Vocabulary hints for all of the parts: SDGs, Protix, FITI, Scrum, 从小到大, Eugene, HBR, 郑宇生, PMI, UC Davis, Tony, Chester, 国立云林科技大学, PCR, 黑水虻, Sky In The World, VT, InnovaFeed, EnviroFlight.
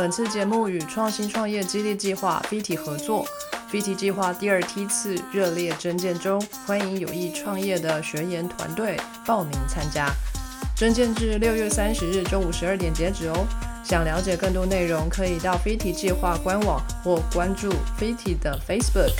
本次节目与创新创业激励计划 VT 合作 ，VT 计划第二梯次热烈征件中，欢迎有意创业的学研团队报名参加。征件至6月30日中午12点截止哦。想了解更多内容，可以到 FITI 计划官网或关注 FITI 的 Facebook。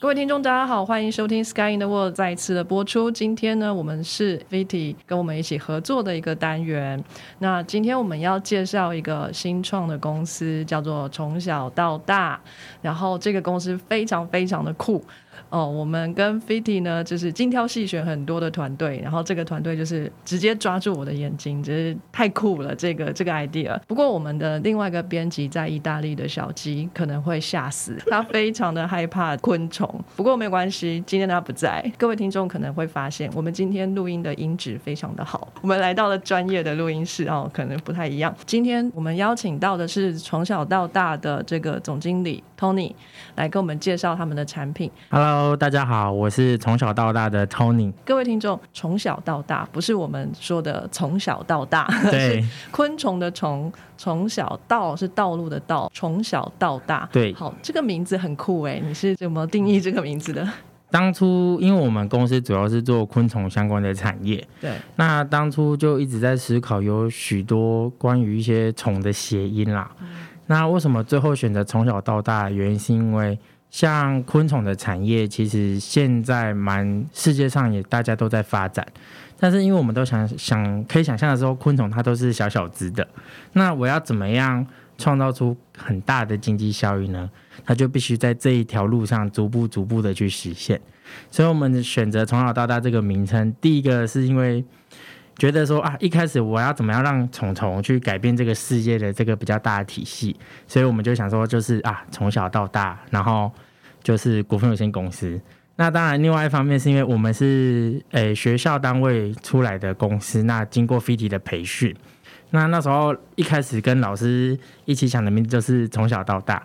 各位听众大家好，欢迎收听 Sky In The World 再次的播出。今天呢，我们是 VT 跟我们一起合作的一个单元。那今天我们要介绍一个新创的公司，叫做从小到大。然后这个公司非常非常的酷哦，我们跟 FITI 呢就是精挑细选很多的团队，然后这个团队就是直接抓住我的眼睛，就是太酷了这个 idea。 不过我们的另外一个编辑在意大利的小鸡可能会吓死，他非常的害怕昆虫，不过没关系，今天他不在。各位听众可能会发现我们今天录音的音质非常的好，我们来到了专业的录音室哦，可能不太一样。今天我们邀请到的是从小到大的这个总经理 Tony 来跟我们介绍他们的产品。 Hello，大家好，我是从小到大的 Tony。 各位听众，从小到大不是我们说的从小到大，对，是昆虫的虫，从小到是道路的道，从小到大。对，好，这个名字很酷耶，你是怎么定义这个名字的？当初因为我们公司主要是做昆虫相关的产业，对，那当初就一直在思考有许多关于一些虫的谐音啦。那为什么最后选择从小到大，原因是因为像昆虫的产业其实现在世界上也大家都在发展，但是因为我们都可以想象的时候，昆虫它都是小小只的，那我要怎么样创造出很大的经济效益呢？它就必须在这一条路上逐步的去实现。所以我们选择从小到大这个名称，第一个是因为觉得说一开始我要怎么样让虫虫去改变这个世界的这个比较大的体系，所以我们就想说就是从小到大，然后就是股份有限公司。那当然另外一方面是因为我们是学校单位出来的公司，那经过 FITI 的培训，那时候一开始跟老师一起想的名字就是从小到大。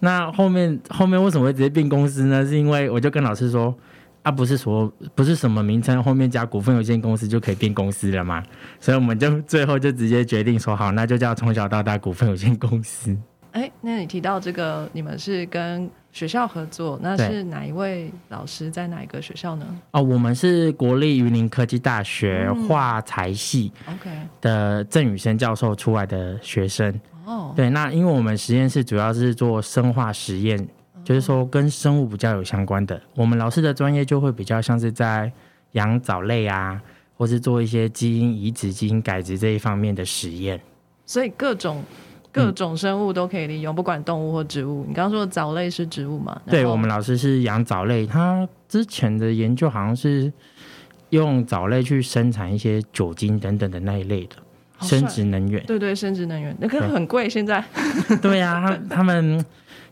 那后面为什么会直接变公司呢？是因为我就跟老师说不是什么名称后面加股份有限公司就可以变公司了嘛，所以我们就最后就直接决定说好，那就叫从小到大股份有限公司。那你提到这个你们是跟学校合作，那是哪一位老师，在哪一个学校呢？我们是国立云林科技大学化材系的郑宇生教授出来的学生。对，那因为我们实验室主要是做生化实验，就是说跟生物比较有相关的，我们老师的专业就会比较像是在养藻类或是做一些基因移植、基因改植这一方面的实验。所以各种生物都可以利用，不管动物或植物。你刚刚说的藻类是植物嘛？对，我们老师是养藻类，他之前的研究好像是用藻类去生产一些酒精等等的那一类的生质能源。对，生质能源那个很贵现在。对啊，他们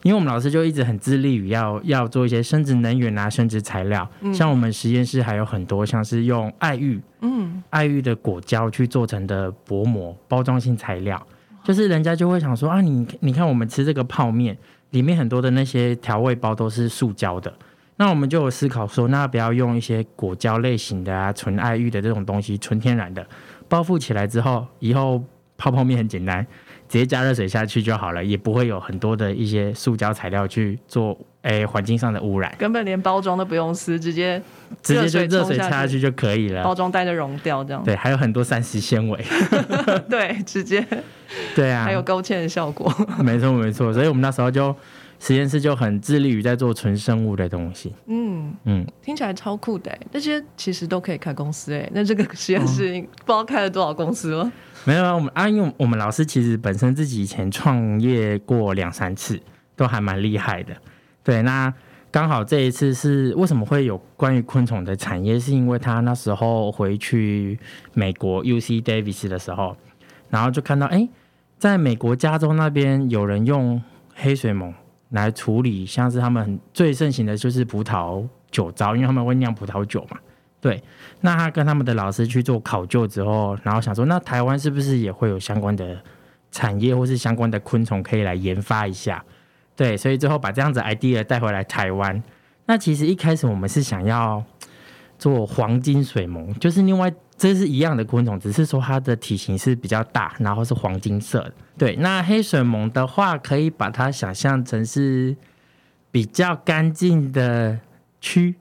因为我们老师就一直很致力于要做一些生质能源生质材料，像我们实验室还有很多像是用爱玉的果胶去做成的薄膜包装性材料，就是人家就会想说你看我们吃这个泡面里面很多的那些调味包都是塑胶的，那我们就有思考说那不要用一些果胶类型的纯爱玉的这种东西，纯天然的包覆起来之后，以后泡面很简单，直接加热水下去就好了，也不会有很多的一些塑胶材料去做环境上的污染，根本连包装都不用撕，直接就热水下去就可以了，包装袋就溶掉这样。对，还有很多膳食纤维。对，直接。对啊，还有勾芡的效果。没错，所以我们那时候就实验室就很致力于在做纯生物的东西。听起来超酷的，那些其实都可以开公司那这个实验室不知道开了多少公司了。没有啊，因为我们老师其实本身自己以前创业过2-3次，都还蛮厉害的。对，那刚好这一次是为什么会有关于昆虫的产业，是因为他那时候回去美国 UC Davis 的时候，然后就看到在美国加州那边有人用黑水虻来处理，像是他们最盛行的就是葡萄酒糟，因为他们会酿葡萄酒嘛。对，那他跟他们的老师去做考究之后，然后想说那台湾是不是也会有相关的产业或是相关的昆虫可以来研发一下。对，所以最后把这样子 idea 带回来台湾。那其实一开始我们是想要做黄金水螻，就是另外这是一样的昆虫，只是说它的体型是比较大，然后是黄金色的。对，那黑水螻的话，可以把它想象成是比较干净的蛆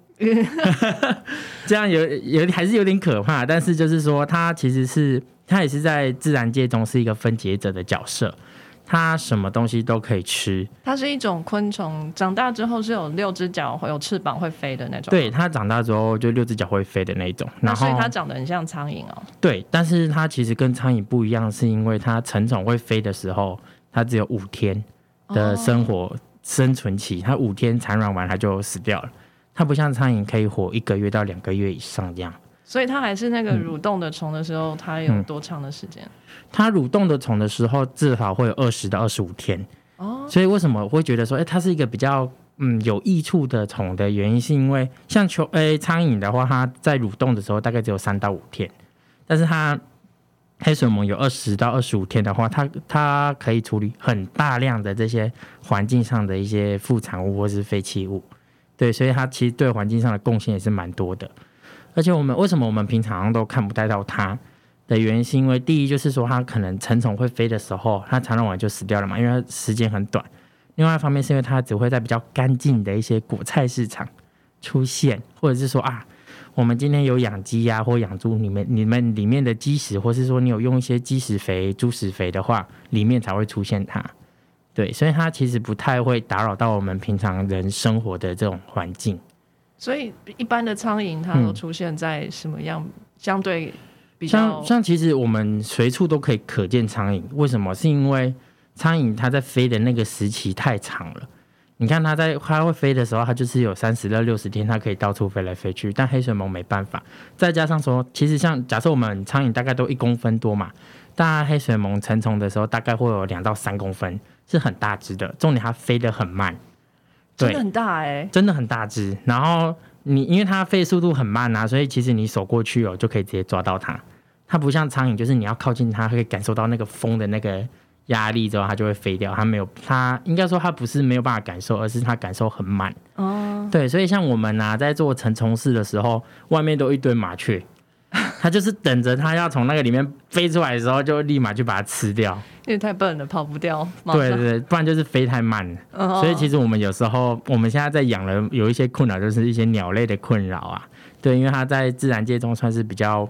这样有还是有点可怕，但是就是说它其实是它也是在自然界中是一个分解者的角色，它什么东西都可以吃。它是一种昆虫，长大之后是有6只脚、有翅膀、会飞的那种。对，它长大之后就6只脚会飞的那一种。然后所以它长得很像苍蝇哦。对，但是它其实跟苍蝇不一样，是因为它成虫会飞的时候，它只有5天的生活、生存期，它5天产卵完它就死掉了。它不像苍蝇可以活1个月到2个月以上这样。所以它还是那个蠕动的虫的时候，它有多长的时间？它蠕动的虫的时候至少会有20到25天、哦、所以为什么我会觉得说、它是一个比较、有益处的虫的原因，是因为像苍蝇的话，它在蠕动的时候大概只有3到5天，但是它黑水螻有20到25天的话， 它可以处理很大量的这些环境上的一些副产物或是废弃物。对，所以它其实对环境上的贡献也是蛮多的。而且为什么我们平常都看不太到它的原因，是因为第一就是说它可能成虫会飞的时候，它产卵完就死掉了嘛，因为它时间很短。另外一方面是因为它只会在比较干净的一些果菜市场出现，或者是说我们今天有养鸡啊或养猪，你们里面的鸡食，或是说你有用一些鸡食肥、猪食肥的话，里面才会出现它。对，所以它其实不太会打扰到我们平常人生活的这种环境。所以一般的苍蝇它都出现在什么样、相对比较像其实我们随处都可以可见苍蝇。为什么？是因为苍蝇它在飞的那个时期太长了。你看它会飞的时候，它就是有30到60天它可以到处飞来飞去，但黑水螻没办法。再加上说其实像假设我们苍蝇大概都1公分多嘛，但黑水螻成虫的时候大概会有2到3公分，是很大只的，重点它飞得很慢。真的很大真的很大只。然后因为它飞速度很慢啊，所以其实你手过去就可以直接抓到它。它不像苍蝇，就是你要靠近它，可以感受到那个风的那个压力之后，它就会飞掉。它应该说它不是没有办法感受，而是它感受很慢。哦，对，所以像我们在做成虫式的时候，外面都一堆麻雀，它就是等着它要从那个里面飞出来的时候，就立马去把它吃掉。因为太笨了，跑不掉。对对对，不然就是飞太慢了。所以其实我们有时候，我们现在在养了有一些困扰，就是一些鸟类的困扰啊。对，因为它在自然界中算是比较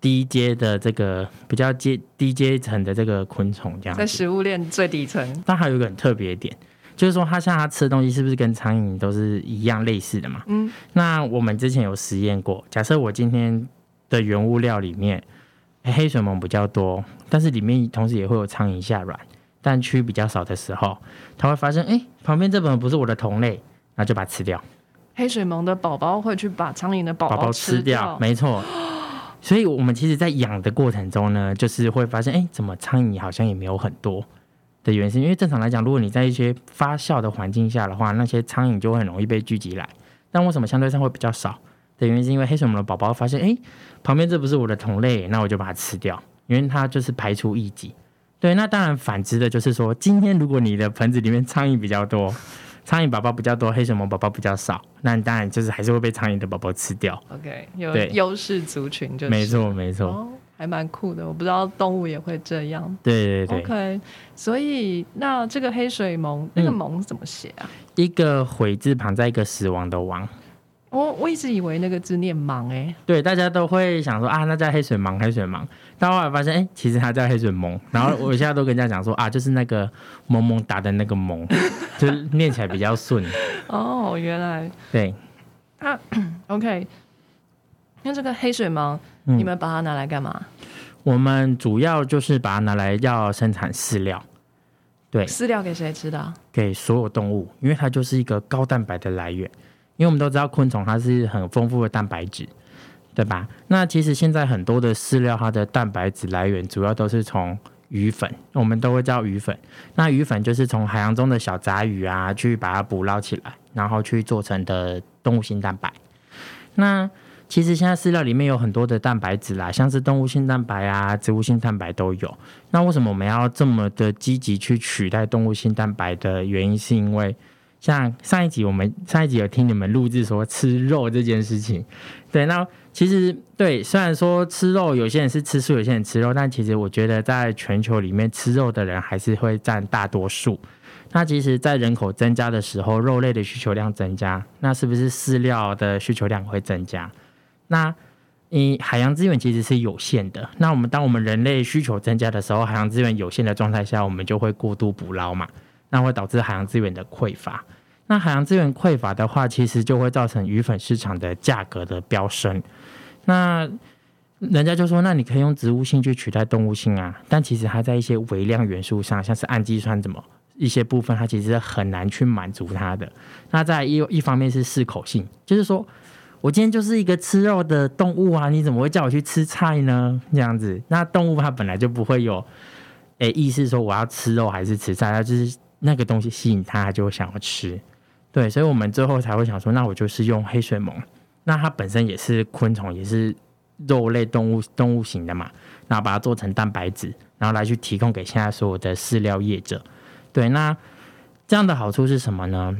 低阶的这个比较低阶层的这个昆虫，这样在食物链最底层。但还有一个很特别的点，就是说它像它吃的东西是不是跟苍蝇都是一样类似的嘛？那我们之前有实验过，假设我今天的原物料里面，黑水螻比较多，但是里面同时也会有苍蝇下卵，但蛆比较少的时候，它会发现旁边这本不是我的同类，那就把它吃掉。黑水螻的宝宝会去把苍蝇的宝宝吃掉，没错。所以我们其实在养的过程中呢，就是会发现怎么苍蝇好像也没有很多的原因，因为正常来讲，如果你在一些发酵的环境下的话，那些苍蝇就会很容易被聚集来，但为什么相对上会比较少的原因，是因为黑水螻的宝宝发现旁边这不是我的同类，那我就把它吃掉，因为它就是排除异己。对，那当然反之的就是说，今天如果你的盆子里面苍蝇比较多，苍蝇宝宝比较多，黑水螻宝宝比较少，那你当然就是还是会被苍蝇的宝宝吃掉。 OK， 有优势族群就是没错没错、还蛮酷的，我不知道动物也会这样。对对对。 OK， 所以那这个黑水螻那个螻怎么写啊？一个悔字旁在一个死亡的亡。我一直以为那个字念蟒对，大家都会想说那叫黑水蟒黑水蟒，但后来发现其实它叫黑水螻。然后我现在都跟人家讲说就是那个萌萌哒的那个萌就念起来比较顺。哦，原来对OK， 那这个黑水蟒你们把它拿来干嘛？我们主要就是把它拿来要生产饲料。对，饲料给谁吃的？给所有动物，因为它就是一个高蛋白的来源。因为我们都知道昆虫它是很丰富的蛋白质，对吧？那其实现在很多的饲料它的蛋白质来源主要都是从鱼粉，我们都会叫鱼粉。那鱼粉就是从海洋中的小杂鱼去把它捕捞起来，然后去做成的动物性蛋白。那其实现在饲料里面有很多的蛋白质像是动物性蛋白植物性蛋白都有。那为什么我们要这么的积极去取代动物性蛋白的原因，是因为像上一集有听你们录制说吃肉这件事情，对，那其实对，虽然说吃肉有些人是吃素，有些人吃肉，但其实我觉得在全球里面吃肉的人还是会占大多数。那其实在人口增加的时候，肉类的需求量增加，那是不是饲料的需求量会增加？那海洋资源其实是有限的，那我们当我们人类需求增加的时候，海洋资源有限的状态下，我们就会过度捕捞嘛，那会导致海洋资源的匮乏。那海洋资源匮乏的话，其实就会造成鱼粉市场的价格的飙升。那人家就说，那你可以用植物性去取代动物性啊，但其实它在一些微量元素上，像是氨基酸怎么一些部分，它其实很难去满足它的。那在一方面是适口性，就是说我今天就是一个吃肉的动物啊，你怎么会叫我去吃菜呢？这样子，那动物它本来就不会有意识说我要吃肉还是吃菜，它就是那个东西吸引它，它就会想要吃。对，所以我们最后才会想说，那我就是用黑水虻，那它本身也是昆虫，也是肉类动物型的嘛，然后把它做成蛋白质，然后来去提供给现在所有的饲料业者。对，那这样的好处是什么呢？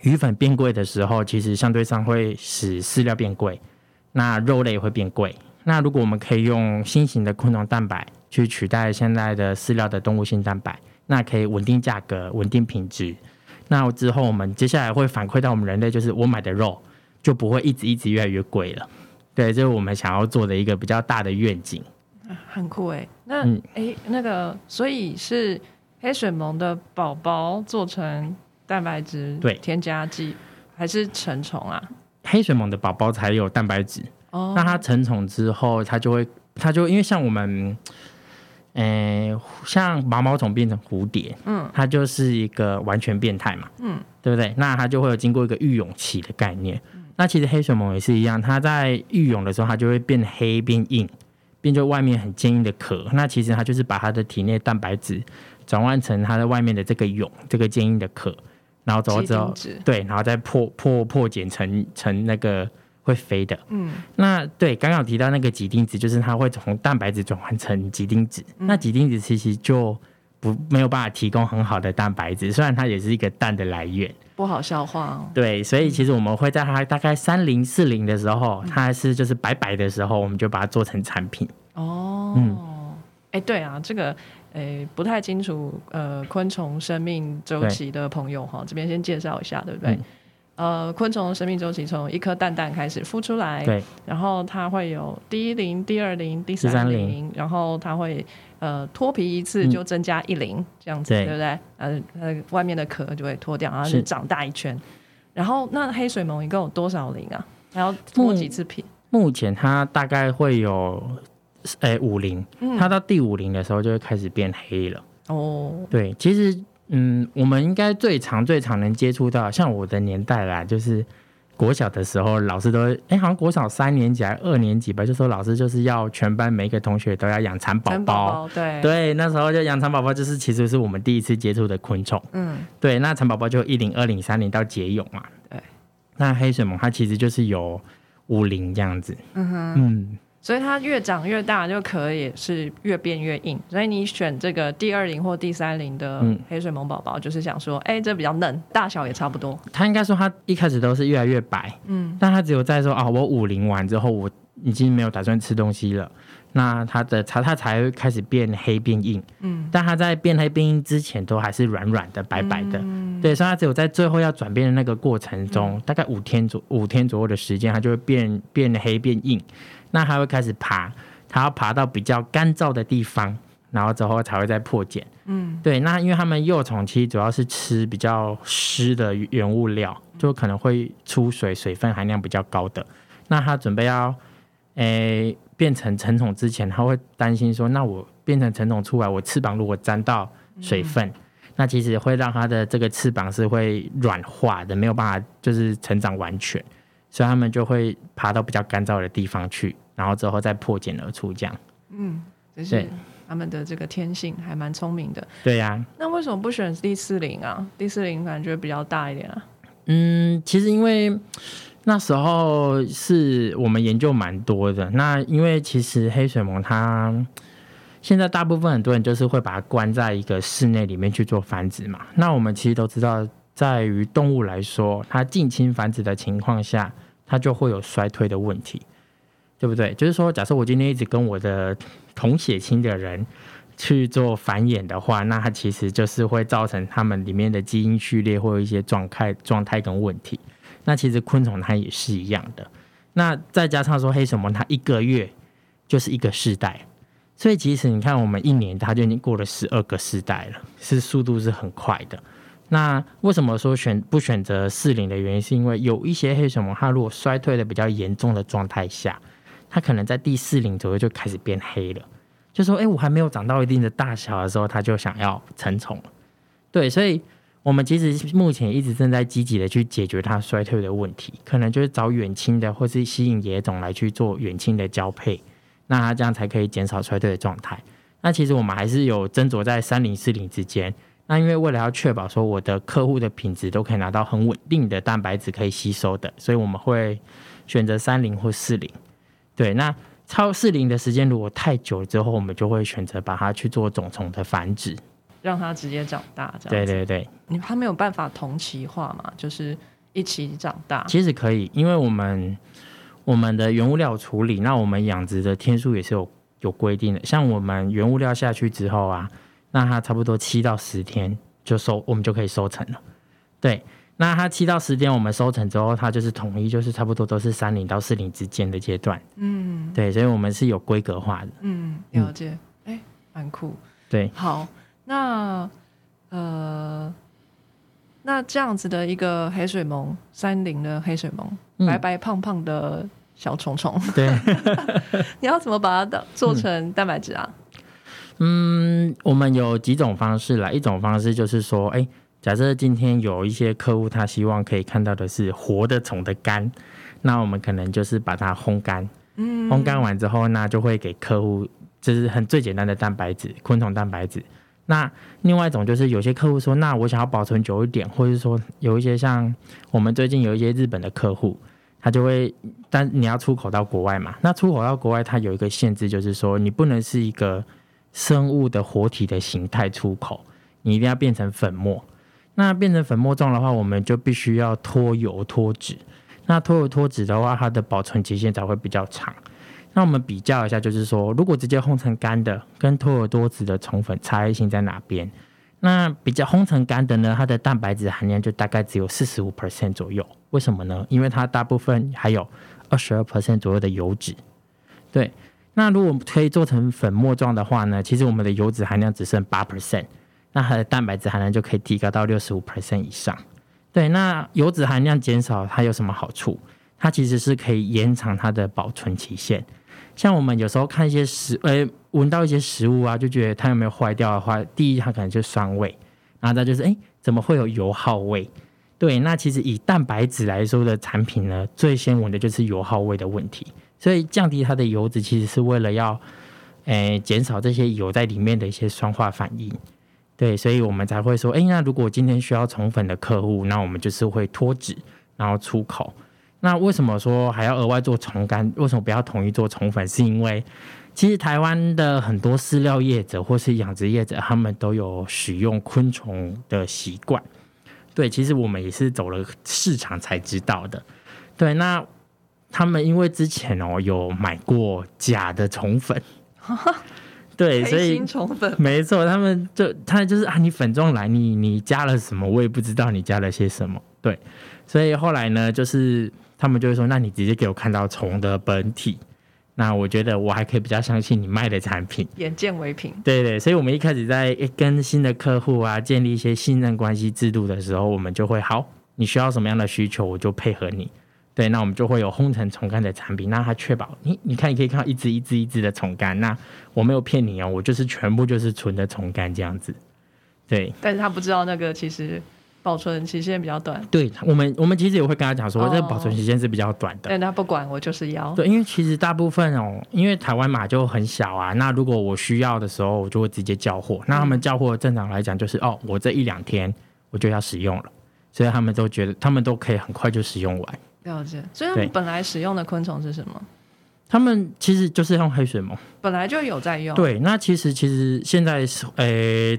鱼粉变贵的时候，其实相对上会使饲料变贵，那肉类也会变贵。那如果我们可以用新型的昆虫蛋白去取代现在的饲料的动物性蛋白，那可以稳定价格、稳定品质。那之后我们接下来会反馈到我们人类，就是我买的肉就不会一直越来越贵了。对，这是我们想要做的一个比较大的愿景。很酷耶。那所以是黑水虻的宝宝做成蛋白质添加剂还是成虫啊？黑水虻的宝宝才有蛋白质，那它成虫之后它就因为像我们像毛毛虫变成蝴蝶，它就是一个完全变态嘛，对不对？那它就会有经过一个育蛹期的概念，那其实黑水虻也是一样，它在育蛹的时候它就会变黑变硬，变成外面很坚硬的壳，那其实它就是把它的体内蛋白质转换成它在外面的这个蛹，这个坚硬的壳，然后走之后，对，然后再破茧成那个会飞的。那对，刚刚有提到那个几丁质，就是它会从蛋白质转换成几丁质，那几丁质其实就没有办法提供很好的蛋白质，虽然它也是一个蛋的来源，不好消化，对，所以其实我们会在它大概30、40的时候，它还是就是白白的时候，我们就把它做成产品。哦，对啊，这个不太清楚昆虫生命周期的朋友哈，这边先介绍一下，对不对，昆虫生命周期从一颗蛋蛋开始孵出来，对，然后它会有第一龄、第二龄、第三龄，然后它会脱皮一次就增加一龄，这样子，对不对？外面的壳就会脱掉，然后就长大一圈。然后那黑水虻一共有多少龄啊？还要脱几次皮？目前它大概会有5龄，它到第5龄的时候就会开始变黑了。哦，对，其实我们应该最常能接触到，像我的年代啦，就是国小的时候，老师都好像国小3年级还2年级吧，就说老师就是要全班每一个同学都要养蚕宝宝。对，那时候就养蚕宝宝，就是其实是我们第一次接触的昆虫。对，那蚕宝宝就1龄、2龄、3龄到结蛹嘛。对，那黑水虻它其实就是有5龄这样子。所以它越长越大，就壳也是越变越硬。所以你选这个第2龄或第3龄的黑水虻宝宝，就是想说，这比较嫩，大小也差不多。它应该说它一开始都是越来越白，但它只有在说我5龄完之后，我已经没有打算吃东西了，那它才会开始变黑变硬。但它在变黑变硬之前，都还是软软的、白白的。对，所以它只有在最后要转变的那个过程中，大概五天左右的时间，它就会变黑变硬。那它会开始爬，它要爬到比较干燥的地方，然后之后才会再破茧。对，那因为它们幼虫其实主要是吃比较湿的原物料，就可能会出水，水分含量比较高的。那它准备要变成成虫之前，它会担心说，那我变成成虫出来，我翅膀如果沾到水分，那其实会让它的这个翅膀是会软化的，没有办法就是成长完全，所以它们就会爬到比较干燥的地方去，然后之后再破茧而出，这样。就是他们的这个天性还蛮聪明的。对啊，那为什么不选第4龄啊？第4龄感觉比较大一点啊。其实因为那时候是我们研究蛮多的，那因为其实黑水虻它现在大部分很多人就是会把它关在一个室内里面去做繁殖嘛。那我们其实都知道在于动物来说，它近亲繁殖的情况下，它就会有衰退的问题，对不对？就是说，假设我今天一直跟我的同血亲的人去做繁衍的话，那它其实就是会造成它们里面的基因序列或一些状态跟问题。那其实昆虫它也是一样的。那再加上说黑水虻它一个月就是一个世代，所以其实你看我们一年它就已经过了12个世代了，是速度是很快的。那为什么说不选择适龄的原因，是因为有一些黑水虻它如果衰退的比较严重的状态下，它可能在第4龄左右就开始变黑了，就说我还没有长到一定的大小的时候，它就想要成虫了。对，所以我们其实目前一直正在积极的去解决它衰退的问题，可能就是找远亲的或是吸引野种来去做远亲的交配，那它这样才可以减少衰退的状态。那其实我们还是有斟酌在3龄4龄之间，那因为为了要确保说我的客户的品质都可以拿到很稳定的蛋白质可以吸收的，所以我们会选择3龄或4龄。对，那超4龄的时间如果太久之后，我们就会选择把它去做种虫的繁殖，让它直接长大这样子。对对对，它没有办法同期化嘛，就是一起长大。其实可以，因为我们的原物料处理，那我们养殖的天数也是有规定的。像我们原物料下去之后啊，那它差不多7到10天就我们就可以收成了。对，那它7到10天我们收成之后，它就是统一，就是差不多都是3龄到4龄之间的阶段。嗯，对，所以我们是有规格化的。嗯，了解。哎，蛮酷。对，好。那那这样子的一个黑水虻，3龄的黑水虻，白白胖胖的小虫虫，对，你要怎么把它做成蛋白质啊？我们有几种方式啦，一种方式就是说，假设今天有一些客户他希望可以看到的是活的虫的肝，那我们可能就是把它烘干，烘干完之后，那就会给客户就是很最简单的蛋白质，昆虫蛋白质。那另外一种就是有些客户说，那我想要保存久一点，或是说有一些像我们最近有一些日本的客户，他就会，但你要出口到国外嘛，那出口到国外它有一个限制，就是说你不能是一个生物的活体的形态出口，你一定要变成粉末。那变成粉末状的话，我们就必须要脱油脱脂，那脱油脱脂的话，它的保存期限才会比较长。那我们比较一下，就是说如果直接烘成干的跟脱油脱脂的虫粉差异性在哪边。那比较烘成干的呢，它的蛋白质含量就大概只有 45% 左右。为什么呢？因为它大部分还有 22% 左右的油脂。对，那如果可以做成粉末状的话呢，其实我们的油脂含量只剩 8%， 那它的蛋白质含量就可以提高到 65% 以上。对，那油脂含量减少它有什么好处？它其实是可以延长它的保存期限。像我们有时候看一些闻到一些食物啊，就觉得它有没有坏掉的话，第一它可能就是酸味，然后再就是怎么会有油耗味？对，那其实以蛋白质来说的产品呢，最先闻的就是油耗味的问题。所以降低它的油脂，其实是为了要减少这些油在里面的一些酸化反应。对，所以我们才会说，那如果今天需要虫粉的客户，那我们就是会脱脂，然后出口。那为什么说还要额外做虫干？为什么不要统一做虫粉？是因为其实台湾的很多饲料业者或是养殖业者，他们都有使用昆虫的习惯。对，其实我们也是走了市场才知道的。对，那他们因为之前有买过假的虫粉，对，所以黑心虫粉没错，他就是你粉状来，你加了什么，我也不知道你加了些什么。对，所以后来呢，就是他们就会说，那你直接给我看到虫的本体，那我觉得我还可以比较相信你卖的产品，眼见为凭。对对，所以我们一开始在跟新的客户啊建立一些信任关系制度的时候，我们就会好，你需要什么样的需求，我就配合你。对，那我们就会有烘成虫干的产品，那它确保你看，你可以看到一只的虫干，那我没有骗你我就是全部就是纯的虫干这样子。对，但是他不知道那个其实保存期限比较短。对，我们其实也会跟他讲说，这个保存期限是比较短的。但他不管，我就是要。对，因为其实大部分因为台湾嘛就很小啊，那如果我需要的时候，我就会直接交货。那他们交货正常来讲就是我这1-2天我就要使用了，所以他们都觉得他们都可以很快就使用完。了解，所以他们本来使用的昆虫是什么？他们其实就是用黑水虻，本来就有在用。对，那其实现在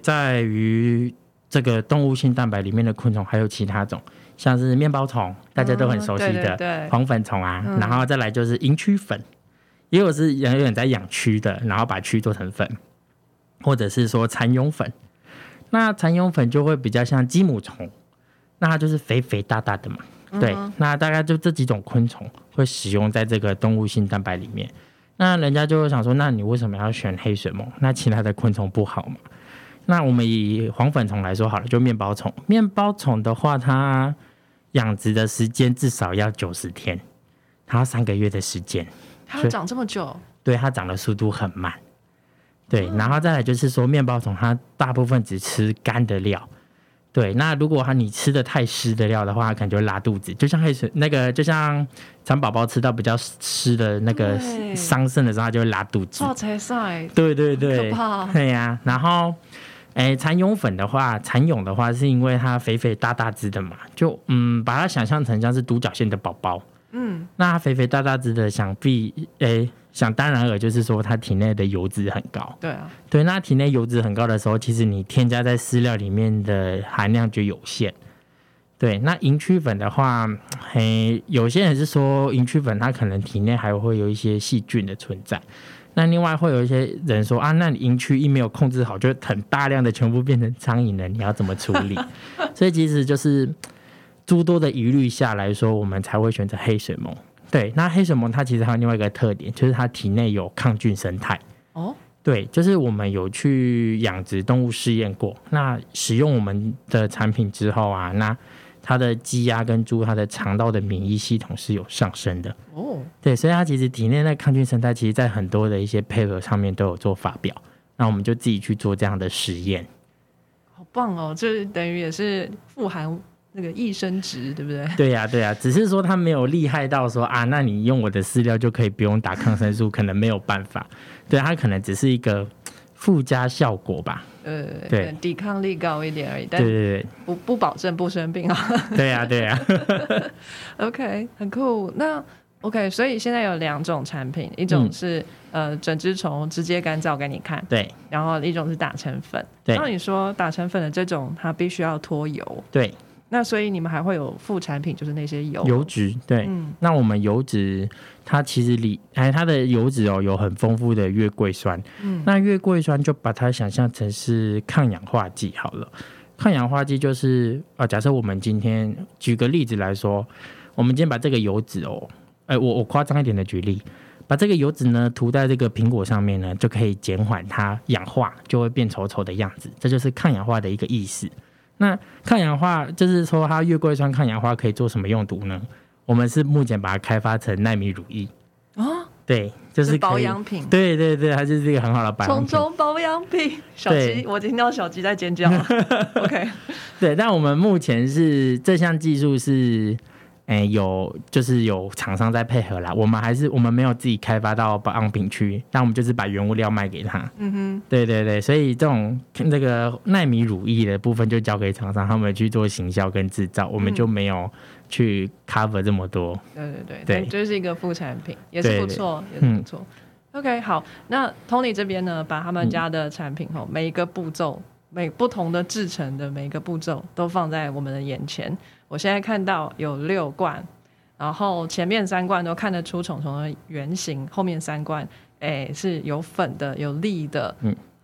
在于这个动物性蛋白里面的昆虫还有其他种，像是面包虫大家都很熟悉的、黄粉虫啊、然后再来就是蝇蛆粉，也有是有人在养蛆的，然后把蛆做成粉，或者是说蚕蛹粉。那蚕蛹粉就会比较像鸡母虫，那它就是肥肥大大的嘛、对，那大概就这几种昆虫会使用在这个动物性蛋白里面。那人家就会想说，那你为什么要选黑水虻？那其他的昆虫不好嘛？那我们以黄粉虫来说好了，就面包虫。面包虫的话，它养殖的时间至少要90天，它要3个月的时间。它要长这么久？对，它长的速度很慢。对，然后再来就是说，面包虫它大部分只吃干的料。对，那如果你吃的太湿的料的话，可能就会拉肚子，就像黑水那个，就像蚕宝宝吃到比较湿的那个桑葚的时候，它就会拉肚子。对对对，可怕。对呀、然后，蚕蛹粉的话，蚕蛹的话是因为它肥肥大大只的嘛，就把它想象成像是独角仙的宝宝。那它肥肥大大只的，想当然尔就是说它体内的油脂很高。对啊，对，那体内油脂很高的时候，其实你添加在饲料里面的含量就有限。对，那蝇蛆粉的话，有些人是说蝇蛆粉它可能体内还会有一些细菌的存在。那另外会有一些人说啊，那你蝇蛆一没有控制好，就很大量的全部变成苍蝇了，你要怎么处理？所以其实就是诸多的疑虑下来说，我们才会选择黑水虻。对，那黑水虻它其实还有另外一个特点，就是它体内有抗菌生态。哦，对，就是我们有去养殖动物试验过，那使用我们的产品之后啊，那它的鸡鸭跟猪，它的肠道的免疫系统是有上升的。哦，对，所以它其实体内的抗菌生态，其实在很多的一些 paper 上面都有做发表。那我们就自己去做这样的实验。好棒哦，就是等于也是富含那个益生值，对不对？对呀、对呀、只是说他没有厉害到说啊，那你用我的饲料就可以不用打抗生素，可能没有办法。对，它可能只是一个附加效果吧。对，抵抗力高一点而已，但不保证不生病啊。对呀、对呀、OK， 很酷。那 OK， 所以现在有2种产品，一种是、整只虫直接干燥给你看，对，然后一种是打成粉。对，那你说打成粉的这种，它必须要脱油，对。那所以你们还会有副产品，就是那些油脂。对、那我们油脂它其实它的油脂有很丰富的月桂酸、那月桂酸就把它想象成是抗氧化剂好了。抗氧化剂就是、假设我们今天举个例子来说，我们今天把这个油脂我夸张一点的举例，把这个油脂呢涂在这个苹果上面呢，就可以减缓它氧化，就会变稠稠的样子，这就是抗氧化的一个意思。那抗氧化就是说，它月桂酸抗氧化可以做什么用途呢？我们是目前把它开发成奈米乳液。哦，对，就是保养品。对对对，它就是一个很好的保养品，从中保养品。小鸡，我听到小鸡在尖叫。OK， 对，但我们目前是这项技术是有厂商在配合啦，我们没有自己开发到保养品区，但我们就是把原物料卖给他。对对对，所以这个奈米乳液的部分就交给厂商，他们去做行销跟制造，我们就没有去 cover 这么多。对，就是一个副产品，也是不错，OK， 好，那 Tony 这边呢，把他们家的产品每一个步骤，不同的制成的每一个步骤都放在我们的眼前。我现在看到有6罐，然后前面3罐都看得出虫虫的原型，后面3罐是有粉的、有粒的，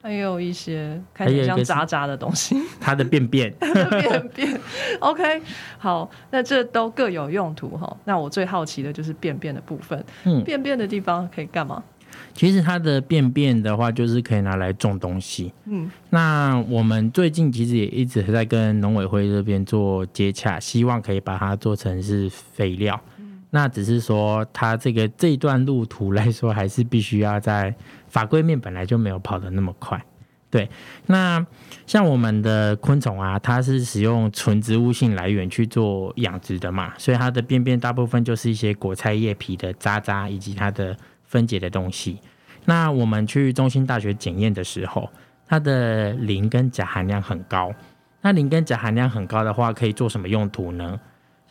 还有一些看起来像渣渣的东西，它的便便，OK， 好，那这都各有用途哈。那我最好奇的就是便便的部分，便便的地方可以干嘛？其实它的便便的话，就是可以拿来种东西。那我们最近其实也一直在跟农委会这边做接洽，希望可以把它做成是肥料。那只是说它这一段路途来说，还是必须要在法规面本来就没有跑得那么快。对，那像我们的昆虫啊，它是使用纯植物性来源去做养殖的嘛，所以它的便便大部分就是一些果菜叶皮的渣渣以及它的分解的东西。那我们去中兴大学检验的时候，它的磷跟钾含量很高。那磷跟钾含量很高的话，可以做什么用途呢？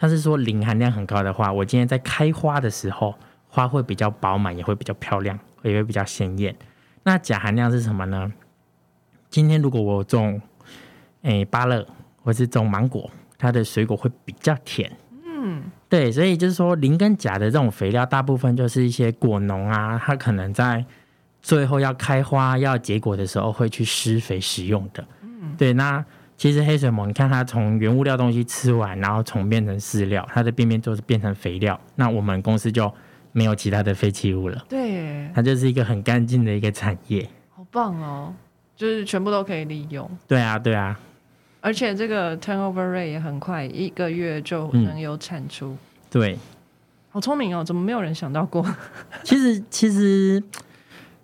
像是说磷含量很高的话，我今天在开花的时候，花会比较饱满，也会比较漂亮，也会比较鲜艳。那钾含量是什么呢？今天如果我种芭乐或是种芒果，它的水果会比较甜。嗯，对，所以就是说磷跟钾的这种肥料大部分就是一些果农啊，它可能在最后要开花要结果的时候会去施肥使用的。嗯，对，那其实黑水虻你看它从原物料东西吃完，然后从变成饲料，它的便便就是变成肥料，那我们公司就没有其他的废弃物了。对，它就是一个很干净的一个产业。好棒哦，就是全部都可以利用。对啊对啊，而且这个 turnover rate 也很快，1个月就能有产出。对，好聪明哦，怎么没有人想到过？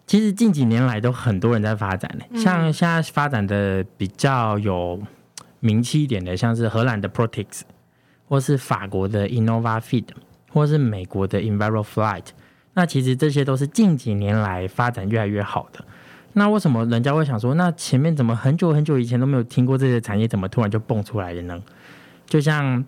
其实近几年来都很多人在发展，像现在发展的比较有名气一点的，像是荷兰的 Protix， 或是法国的 InnovaFeed， 或是美国的 EnviroFlight。 那其实这些都是近几年来发展越来越好的。那为什么人家会想说，那前面怎么很久很久以前都没有听过这些产业，怎么突然就蹦出来的呢？就像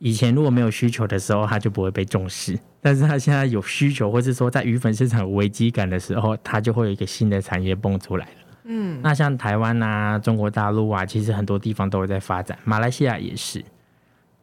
以前如果没有需求的时候，它就不会被重视，但是它现在有需求，或是说在鱼粉市场有危机感的时候，它就会有一个新的产业蹦出来了。嗯，那像台湾啊、中国大陆啊，其实很多地方都有在发展，马来西亚也是。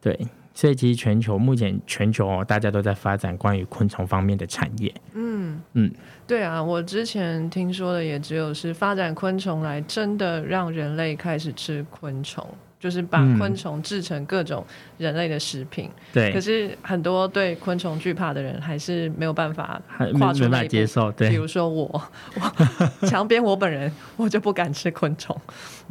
对，所以其实目前全球大家都在发展关于昆虫方面的产业。嗯嗯，对啊，我之前听说的也只有是发展昆虫来真的让人类开始吃昆虫，就是把昆虫制成各种人类的食品。对，可是很多对昆虫惧怕的人还是没有办法跨出那一步，没办法接受。对，比如说我强编我本人我就不敢吃昆虫。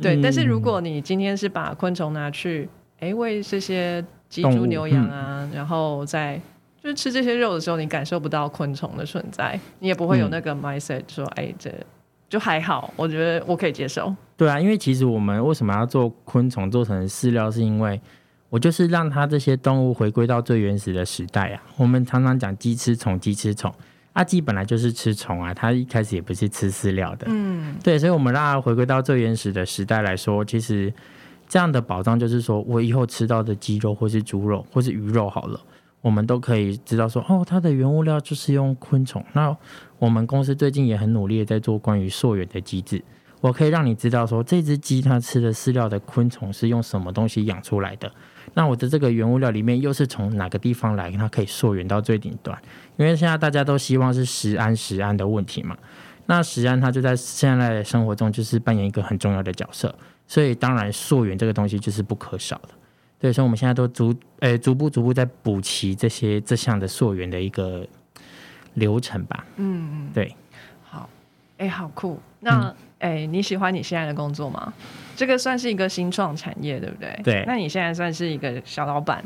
对，但是如果你今天是把昆虫拿去喂这些鸡猪牛羊啊，然后在就是吃这些肉的时候，你感受不到昆虫的存在，你也不会有那个 mindset 说这就还好，我觉得我可以接受。对啊，因为其实我们为什么要做昆虫做成饲料，是因为我就是让它这些动物回归到最原始的时代啊。我们常常讲鸡吃虫，鸡本来就是吃虫啊，它一开始也不是吃饲料的。嗯，对，所以我们让它回归到最原始的时代来说，其实这样的保障就是说，我以后吃到的鸡肉或是猪肉或是鱼肉好了，我们都可以知道说，它的原物料就是用昆虫。那我们公司最近也很努力的在做关于溯源的机制，我可以让你知道说，这只鸡它吃的饲料的昆虫是用什么东西养出来的，那我的这个原物料里面又是从哪个地方来，它可以溯源到最顶端。因为现在大家都希望是食安的问题嘛，那食安它就在现在的生活中就是扮演一个很重要的角色，所以当然溯源这个东西就是不可少的。对，所以我们现在都逐步在补齐这项的溯源的一个流程吧。嗯，对，好，好酷。那你喜欢你现在的工作吗？这个算是一个新创产业，对不对？对。那你现在算是一个小老板？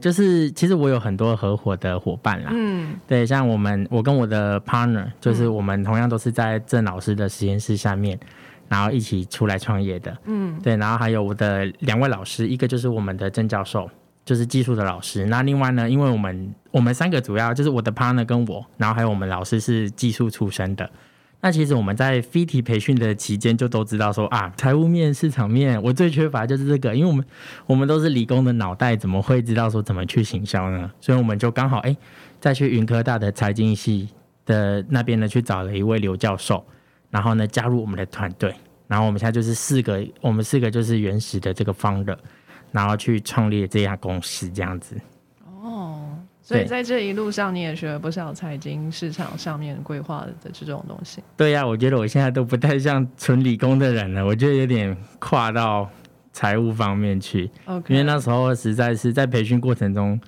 就是其实我有很多合伙的伙伴啦。嗯，对，像我跟我的 partner， 就是我们同样都是在郑老师的实验室下面。然后一起出来创业的。嗯，对，然后还有我的2位老师，一个就是我们的郑教授，就是技术的老师。那另外呢，因为我们3个主要就是我的 partner 跟我，然后还有我们老师是技术出身的。那其实我们在 FITI 培训的期间就都知道说财务面、市场面，我最缺乏就是这个，因为我们都是理工的脑袋，怎么会知道说怎么去行销呢？所以我们就刚好再去云科大的财经系的那边呢去找了一位刘教授。然后呢，加入我们的团队，然后我们现在就是我们四个就是原始的这个founder，然后去创立这家公司这样子。哦，所以在这一路上你也学了不少财经市场上面规划的这种东西。对啊，我觉得我现在都不太像纯理工的人了，我觉得有点跨到财务方面去。Okay. 因为那时候实在是在培训过程中，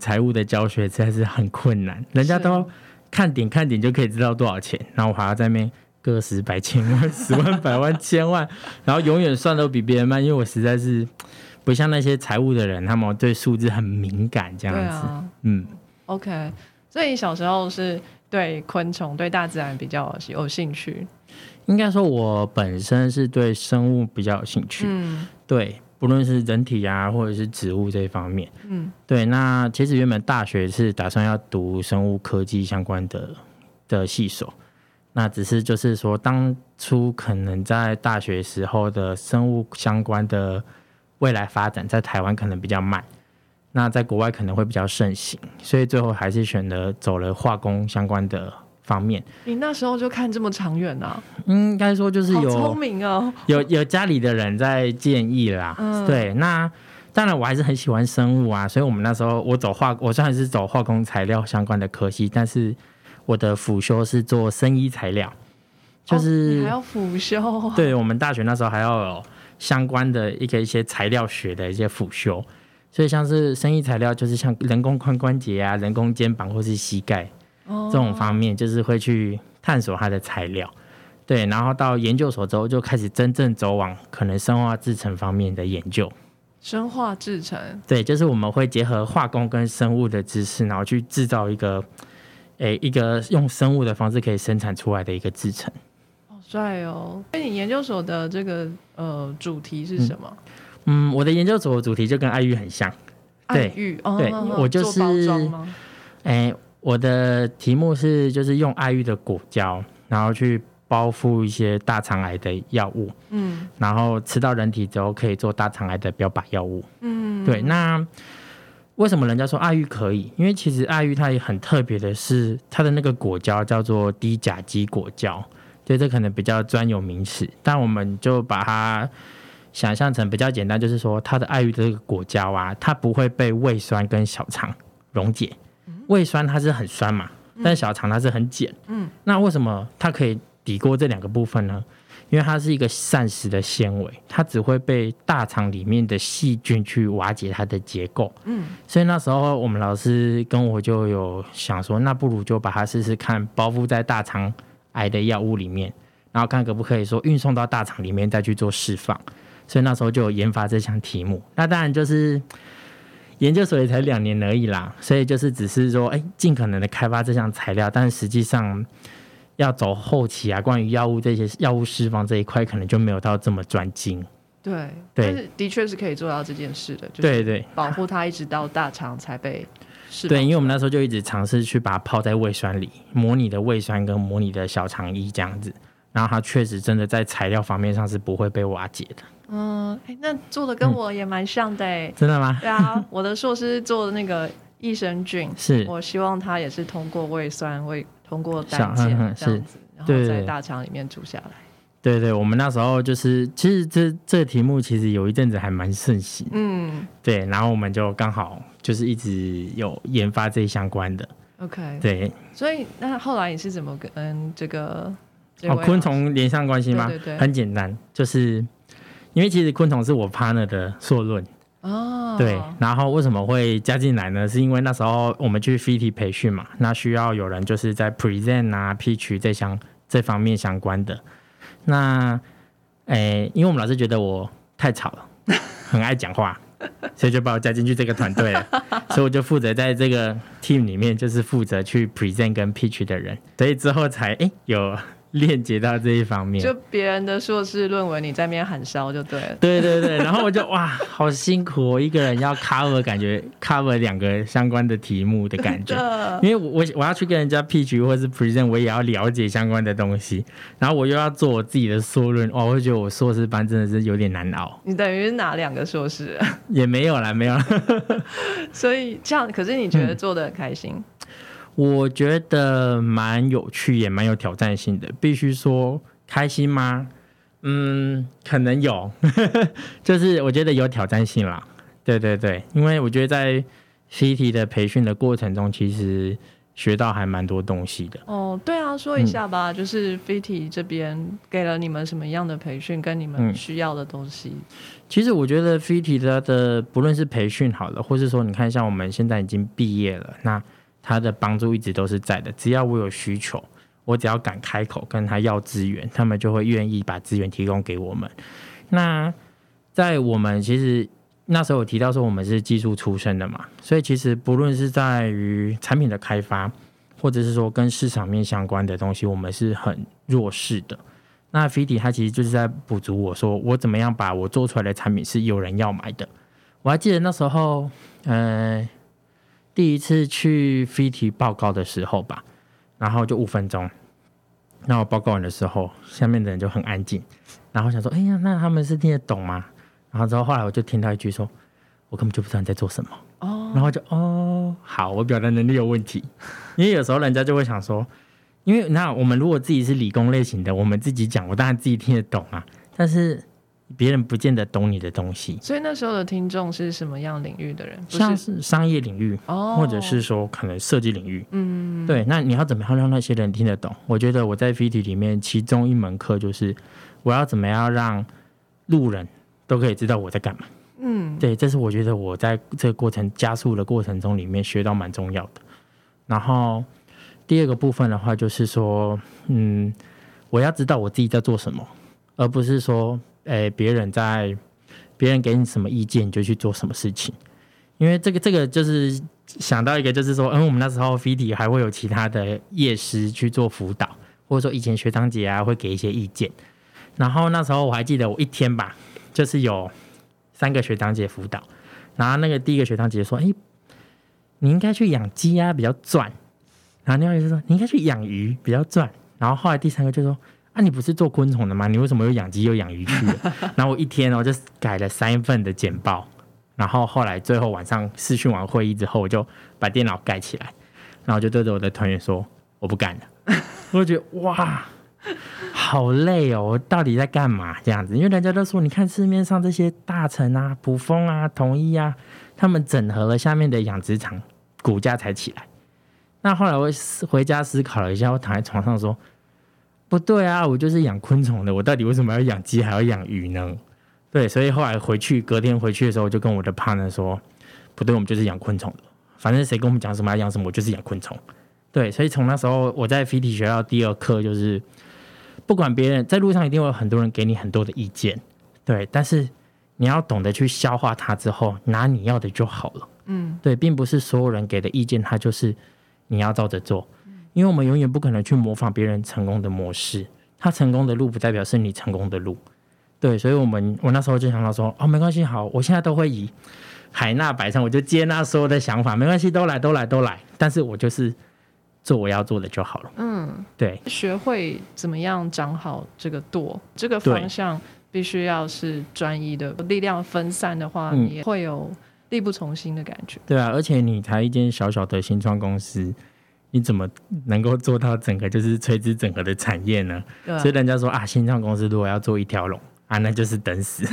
财务的教学实在是很困难，人家都看点就可以知道多少钱，然后我还要在那边个十百千万十万百万千万然后永远算都比别人慢，因为我实在是不像那些财务的人，他们对数字很敏感这样子。OK， 所以小时候是对昆虫、对大自然比较有兴趣？应该说我本身是对生物比较有兴趣。对，不论是人体啊或者是植物这方面。对，那其实原本大学是打算要读生物科技相关的系所，那只是就是说当初可能在大学时候的生物相关的未来发展在台湾可能比较慢，那在国外可能会比较盛行，所以最后还是选择走了化工相关的方面。你那时候就看这么长远啊？应该说就是有好聪明哦，有家里的人在建议啦。对，那当然我还是很喜欢生物啊，所以我们那时候我虽然是走化工材料相关的科系，但是我的辅修是做生医材料，就是、你还要辅修？对，我们大学那时候还要有相关的一些材料学的一些辅修，所以像是生医材料就是像人工髋关节啊、人工肩膀或是膝盖、这种方面，就是会去探索它的材料。对，然后到研究所之后就开始真正走往可能生化制程方面的研究。生化制程，对，就是我们会结合化工跟生物的知识，然后去制造一个用生物的方式可以生产出来的一个制程。好帅哦！所以你研究所的这个主题是什么？我的研究所的主题就跟爱育很像。爱育，对，我就是做包装吗？我的题目是就是用爱育的果胶，然后去包覆一些大肠癌的药物，然后吃到人体之后可以做大肠癌的标靶药物，对。那为什么人家说爱玉可以？因为其实爱玉它也很特别的是，它的那个果胶叫做低甲基果胶，对，这可能比较专有名词，但我们就把它想象成比较简单，就是说它的爱玉的这个果胶啊，它不会被胃酸跟小肠溶解，胃酸它是很酸嘛，但小肠它是很碱，那为什么它可以抵过这两个部分呢？因为它是一个膳食的纤维，它只会被大肠里面的细菌去瓦解它的结构，所以那时候我们老师跟我就有想说，那不如就把它试试看包覆在大肠癌的药物里面，然后看可不可以说运送到大肠里面再去做释放，所以那时候就有研发这项题目。那当然就是研究所也才2年而已啦，所以就是只是说尽可能的开发这项材料，但实际上要走后期啊，关于药物这些药物释放这一块，可能就没有到这么专精。对，但是的确是可以做到这件事的。对，保护它一直到大肠才被释放。对，因为我们那时候就一直尝试去把它泡在胃酸里，模拟的胃酸跟模拟的小肠液这样子，然后它确实真的在材料方面上是不会被瓦解的。那做的跟我也蛮像的真的吗？对啊，我的硕士做的那个益生菌，是我希望它也是通过胃酸通过胆碱这样子，然后在大肠里面煮下来。对，我们那时候就是其实这题目其实有一阵子还蛮盛行，对，然后我们就刚好就是一直有研发这相关的。OK， 对，所以那后来你是怎么跟这个昆虫连上关系吗？对，很简单，就是因为其实昆虫是我 partner 的硕论。对，然后为什么会加进来呢？是因为那时候我们去 FITI 培训嘛，那需要有人就是在 present 啊 pitch 这方面相关的。那因为我们老师觉得我太吵了，很爱讲话，所以就把我加进去这个团队了。所以我就负责在这个 team 里面，就是负责去 present 跟 pitch 的人，所以之后才有链接到这一方面，就别人的硕士论文你在那边喊烧就对了。对，然后我就哇，好辛苦哦，一个人要 cover 感觉 cover 2个相关的题目的感觉，因为我要去跟人家 pitch 或是 present， 我也要了解相关的东西，然后我又要做我自己的硕论，哇，我会觉得我硕士班真的是有点难熬。你等于是哪2个硕士啊？也没有啦所以这样，可是你觉得做得很开心？我觉得蛮有趣也蛮有挑战性的。必须说开心吗？可能有就是我觉得有挑战性啦。对，因为我觉得在 FITI 的培训的过程中其实学到还蛮多东西的。对啊，说一下吧，就是 FITI 这边给了你们什么样的培训跟你们需要的东西？其实我觉得 FITI 的不论是培训好了，或是说你看像我们现在已经毕业了，那他的帮助一直都是在的，只要我有需求，我只要敢开口跟他要资源，他们就会愿意把资源提供给我们。那在我们其实那时候有提到说我们是技术出身的嘛，所以其实不论是在于产品的开发，或者是说跟市场面相关的东西，我们是很弱势的。那 FITI 他其实就是在补足我说我怎么样把我做出来的产品是有人要买的。我还记得那时候第一次去 FITI 报告的时候吧，然后就5分钟，那我报告完的时候下面的人就很安静，然后想说那他们是听得懂吗？然后之后后来我就听到一句说我根本就不知道你在做什么。然后就好，我表达能力有问题。因为有时候人家就会想说因为那我们如果自己是理工类型的，我们自己讲我当然自己听得懂啊，但是别人不见得懂你的东西。所以那时候的听众是什么样领域的人？不是像是商业领域、哦、或者是说可能设计领域。嗯，对，那你要怎么样让那些人听得懂？我觉得我在 FITI 里面其中一门课就是我要怎么样让路人都可以知道我在干嘛。嗯，对，这是我觉得我在这个过程加速的过程中里面学到蛮重要的。然后第二个部分的话就是说，嗯，我要知道我自己在做什么，而不是说别人给你什么意见你就去做什么事情。因为这个就是想到一个，就是说我们那时候 FITI 还会有其他的业师去做辅导，或者说以前学长姐啊会给一些意见。然后那时候我还记得我一天吧，就是有3个学长姐辅导，然后那个第一个学长姐说你应该去养鸡啊比较赚，然后另外一个就说你应该去养鱼比较赚，然后后来第3个就说啊，你不是做昆虫的吗？你为什么又养鸡又养鱼去了？然后我一天就改了3份的简报，然后后来最后晚上视讯完会议之后，我就把电脑盖起来，然后就对着我的团员说：“我不干了。”我就觉得哇，好累哦！我到底在干嘛？这样子，因为人家都说，你看市面上这些大成啊、卜蜂啊、统一啊，他们整合了下面的养殖场，股价才起来。那后来我回家思考了一下，我躺在床上说，不对啊，我就是养昆虫的，我到底为什么要养鸡还要养鱼呢？对，所以后来隔天回去的时候，我就跟我的 partner 说，不对，我们就是养昆虫的，反正谁跟我们讲什么要养什么，我就是养昆虫。对，所以从那时候我在 FITI 学到第2课就是，不管别人，在路上一定会有很多人给你很多的意见，对，但是你要懂得去消化它之后，拿你要的就好了。嗯，对，并不是所有人给的意见，它就是你要照着做。因为我们永远不可能去模仿别人成功的模式，他成功的路不代表是你成功的路。对，所以我那时候就想到说，哦，没关系，好，我现在都会以海纳百川，我就接纳所有的想法，没关系，都来，但是我就是做我要做的就好了。嗯，对，学会怎么样长好这个舵，这个方向必须要是专一的，力量分散的话，你也会有力不从心的感觉。对啊，而且你才一间小小的新创公司，你怎么能够做到整个就是垂直整合的产业呢？对啊，所以人家说啊，新创公司如果要做一条龙啊，那就是等死。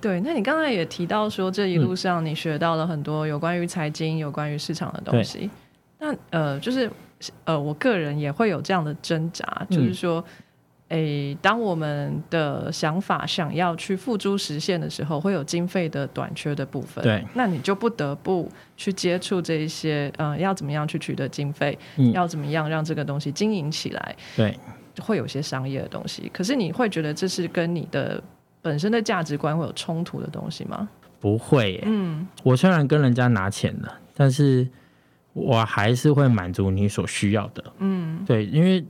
对，那你刚才也提到说，这一路上你学到了很多有关于财经、有关于市场的东西。那就是我个人也会有这样的挣扎，就是说，当我们的想法想要去付诸实现的时候，会有经费的短缺的部分。对，那你就不得不去接触这一些要怎么样去取得经费，要怎么样让这个东西经营起来。对，会有些商业的东西，可是你会觉得这是跟你的本身的价值观会有冲突的东西吗？不会耶，我虽然跟人家拿钱了，但是我还是会满足你所需要的。对，因为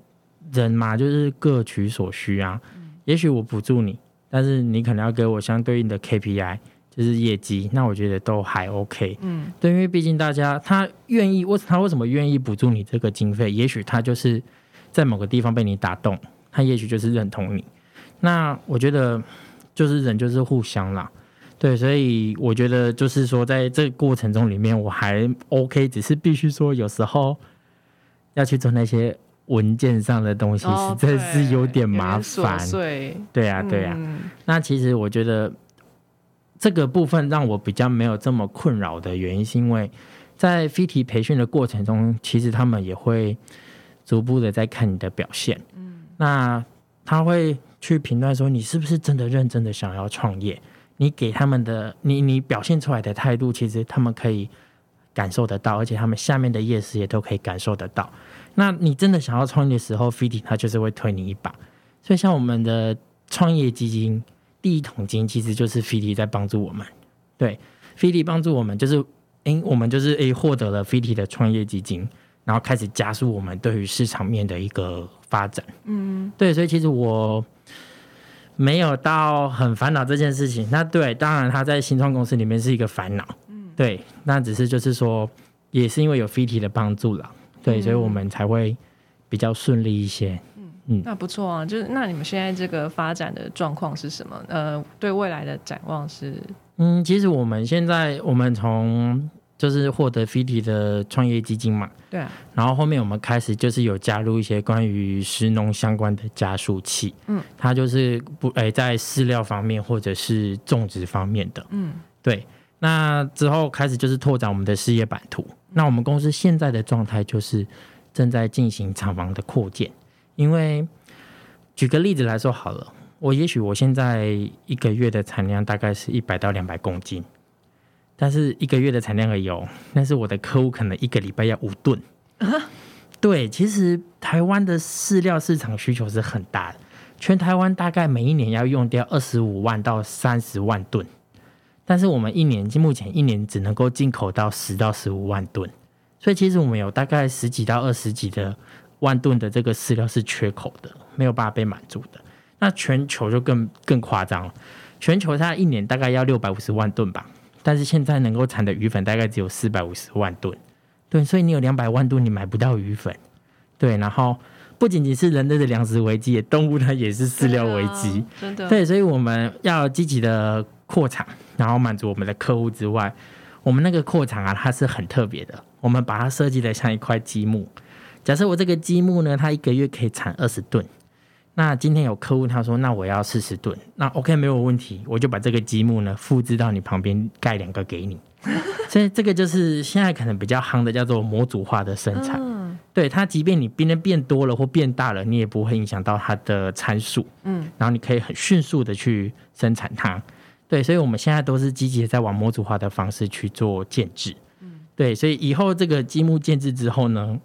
人嘛，就是各取所需啊。也许我补助你，但是你可能要给我相对应的 KPI， 就是业绩，那我觉得都还 OK。对，因为毕竟大家他为什么愿意补助你这个经费？也许他就是在某个地方被你打动，他也许就是认同你。那我觉得就是人就是互相啦。对，所以我觉得就是说，在这个过程中里面我还 OK， 只是必须说有时候要去做那些文件上的东西真是有点麻烦。对啊、那其实我觉得这个部分让我比较没有这么困扰的原因，是因为在 FITI 培训的过程中，其实他们也会逐步的在看你的表现。那他会去评断说，你是不是真的认真的想要创业，你给他们的 你表现出来的态度，其实他们可以感受得到，而且他们下面的业师也都可以感受得到。那你真的想要创业的时候， FITI 它就是会推你一把。所以像我们的创业基金第一桶金，其实就是 FITI 在帮助我们。对， FITI 帮助我们就是我们就是获得了 FITI 的创业基金，然后开始加速我们对于市场面的一个发展。对，所以其实我没有到很烦恼这件事情。那对，当然它在新创公司里面是一个烦恼。对，那只是就是说也是因为有 FITI 的帮助啦。对，所以我们才会比较顺利一些。那不错啊，就是那你们现在这个发展的状况是什么？对未来的展望是？其实我们现在我们从就是获得 FITI 的创业基金嘛，对啊，然后后面我们开始就是有加入一些关于食农相关的加速器，嗯，它就是在饲料方面或者是种植方面的，嗯，对，那之后开始就是拓展我们的事业版图，那我们公司现在的状态就是正在进行厂房的扩建，因为举个例子来说好了，也许我现在一个月的产量大概是100到200公斤，但是一个月的产量而已，但是我的客户可能一个礼拜要5吨、啊、对，其实台湾的饲料市场需求是很大的，全台湾大概每一年要用掉25万到30万吨，但是我们目前一年只能够进口到10到15万吨，所以其实我们有大概10几到20几的万吨的这个饲料是缺口的，没有办法被满足的。那全球就更夸张了，全球它一年大概要650万吨吧，但是现在能够产的鱼粉大概只有450万吨，对，所以你有200万吨你买不到鱼粉，对，然后不仅仅是人类的粮食危机，动物它也是饲料危机，真的，对，所以我们要积极的扩厂，然后满足我们的客户之外，我们那个扩厂啊，它是很特别的，我们把它设计的像一块积木，假设我这个积木呢，它一个月可以产20吨，那今天有客户他说那我要40吨，那 OK 没有问题，我就把这个积木呢复制到你旁边盖2个给你所以这个就是现在可能比较夯的叫做模组化的生产、嗯、对，它即便你变多了或变大了你也不会影响到它的参数、嗯、然后你可以很迅速的去生产它，对，所以我们现在都是积极的在往模组化的方式去做建制、嗯、对，所以以后这个积木建制之后呢，